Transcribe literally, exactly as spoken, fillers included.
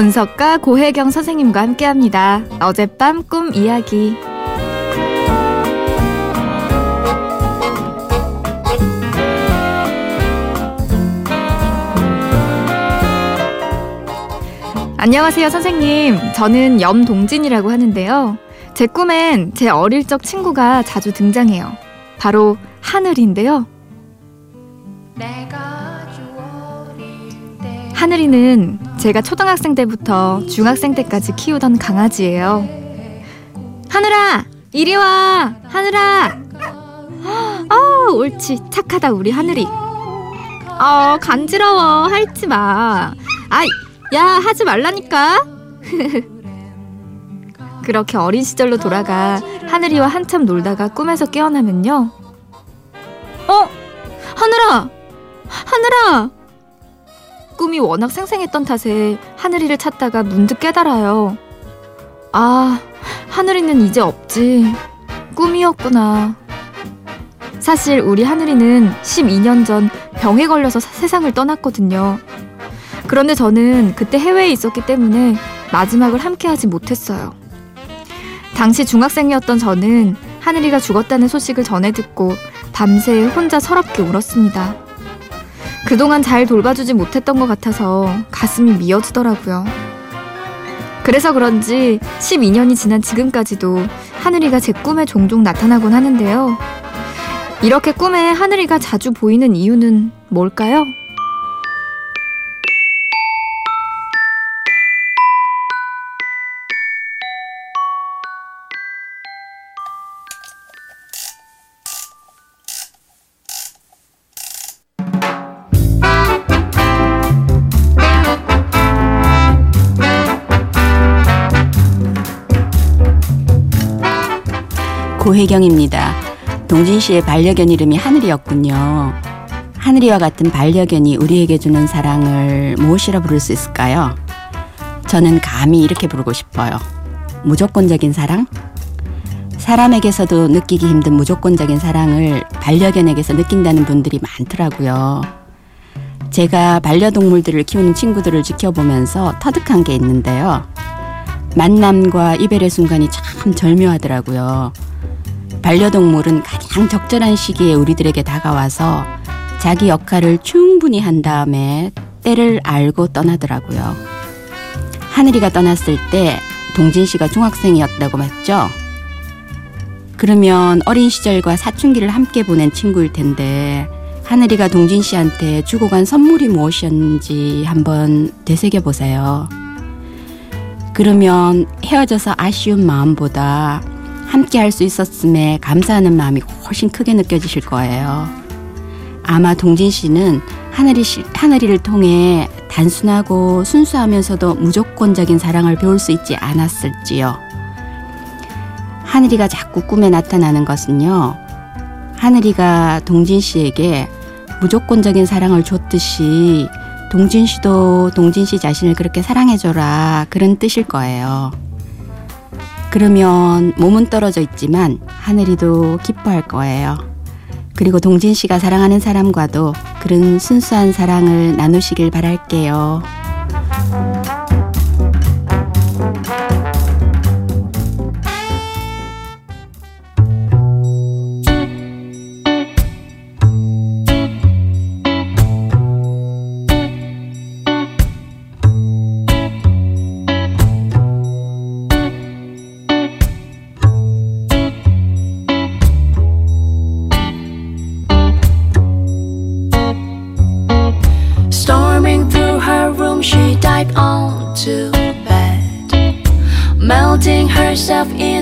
분석가 고혜경 선생님과 함께합니다. 어젯밤 꿈 이야기. 안녕하세요, 선생님. 저는 염동진이라고 하는데요. 제 꿈엔 제 어릴 적 친구가 자주 등장해요. 바로 하늘인데요. 하늘이는 제가 초등학생 때부터 중학생 때까지 키우던 강아지예요. 하늘아! 이리 와! 하늘아! 어, 옳지. 착하다, 우리 하늘이. 어, 간지러워. 핥지 마. 아이! 야, 하지 말라니까. 그렇게 어린 시절로 돌아가 하늘이와 한참 놀다가 꿈에서 깨어나면요. 어? 하늘아! 하늘아! 꿈이 워낙 생생했던 탓에 하늘이를 찾다가 문득 깨달아요. 아, 하늘이는 이제 없지. 꿈이었구나. 사실 우리 하늘이는 십이 년 전 병에 걸려서 세상을 떠났거든요. 그런데 저는 그때 해외에 있었기 때문에 마지막을 함께하지 못했어요. 당시 중학생이었던 저는 하늘이가 죽었다는 소식을 전해 듣고 밤새 혼자 서럽게 울었습니다. 그동안 잘 돌봐주지 못했던 것 같아서 가슴이 미어지더라고요. 그래서 그런지 십이 년이 지난 지금까지도 하늘이가 제 꿈에 종종 나타나곤 하는데요. 이렇게 꿈에 하늘이가 자주 보이는 이유는 뭘까요? 고혜경입니다. 동진 씨의 반려견 이름이 하늘이었군요. 하늘이와 같은 반려견이 우리에게 주는 사랑을 무엇이라 부를 수 있을까요? 저는 감히 이렇게 부르고 싶어요. 무조건적인 사랑? 사람에게서도 느끼기 힘든 무조건적인 사랑을 반려견에게서 느낀다는 분들이 많더라고요. 제가 반려동물들을 키우는 친구들을 지켜보면서 터득한 게 있는데요. 만남과 이별의 순간이 참 절묘하더라고요. 반려동물은 가장 적절한 시기에 우리들에게 다가와서 자기 역할을 충분히 한 다음에 때를 알고 떠나더라고요. 하늘이가 떠났을 때 동진 씨가 중학생이었다고 맞죠? 그러면 어린 시절과 사춘기를 함께 보낸 친구일 텐데 하늘이가 동진 씨한테 주고 간 선물이 무엇이었는지 한번 되새겨보세요. 그러면 헤어져서 아쉬운 마음보다 함께 할 수 있었음에 감사하는 마음이 훨씬 크게 느껴지실 거예요. 아마 동진 씨는 하늘이, 하늘이를 통해 단순하고 순수하면서도 무조건적인 사랑을 배울 수 있지 않았을지요. 하늘이가 자꾸 꿈에 나타나는 것은요. 하늘이가 동진 씨에게 무조건적인 사랑을 줬듯이 동진 씨도 동진 씨 자신을 그렇게 사랑해줘라 그런 뜻일 거예요. 그러면 몸은 떨어져 있지만 하늘이도 기뻐할 거예요. 그리고 동진 씨가 사랑하는 사람과도 그런 순수한 사랑을 나누시길 바랄게요. She dived onto the bed, melting herself in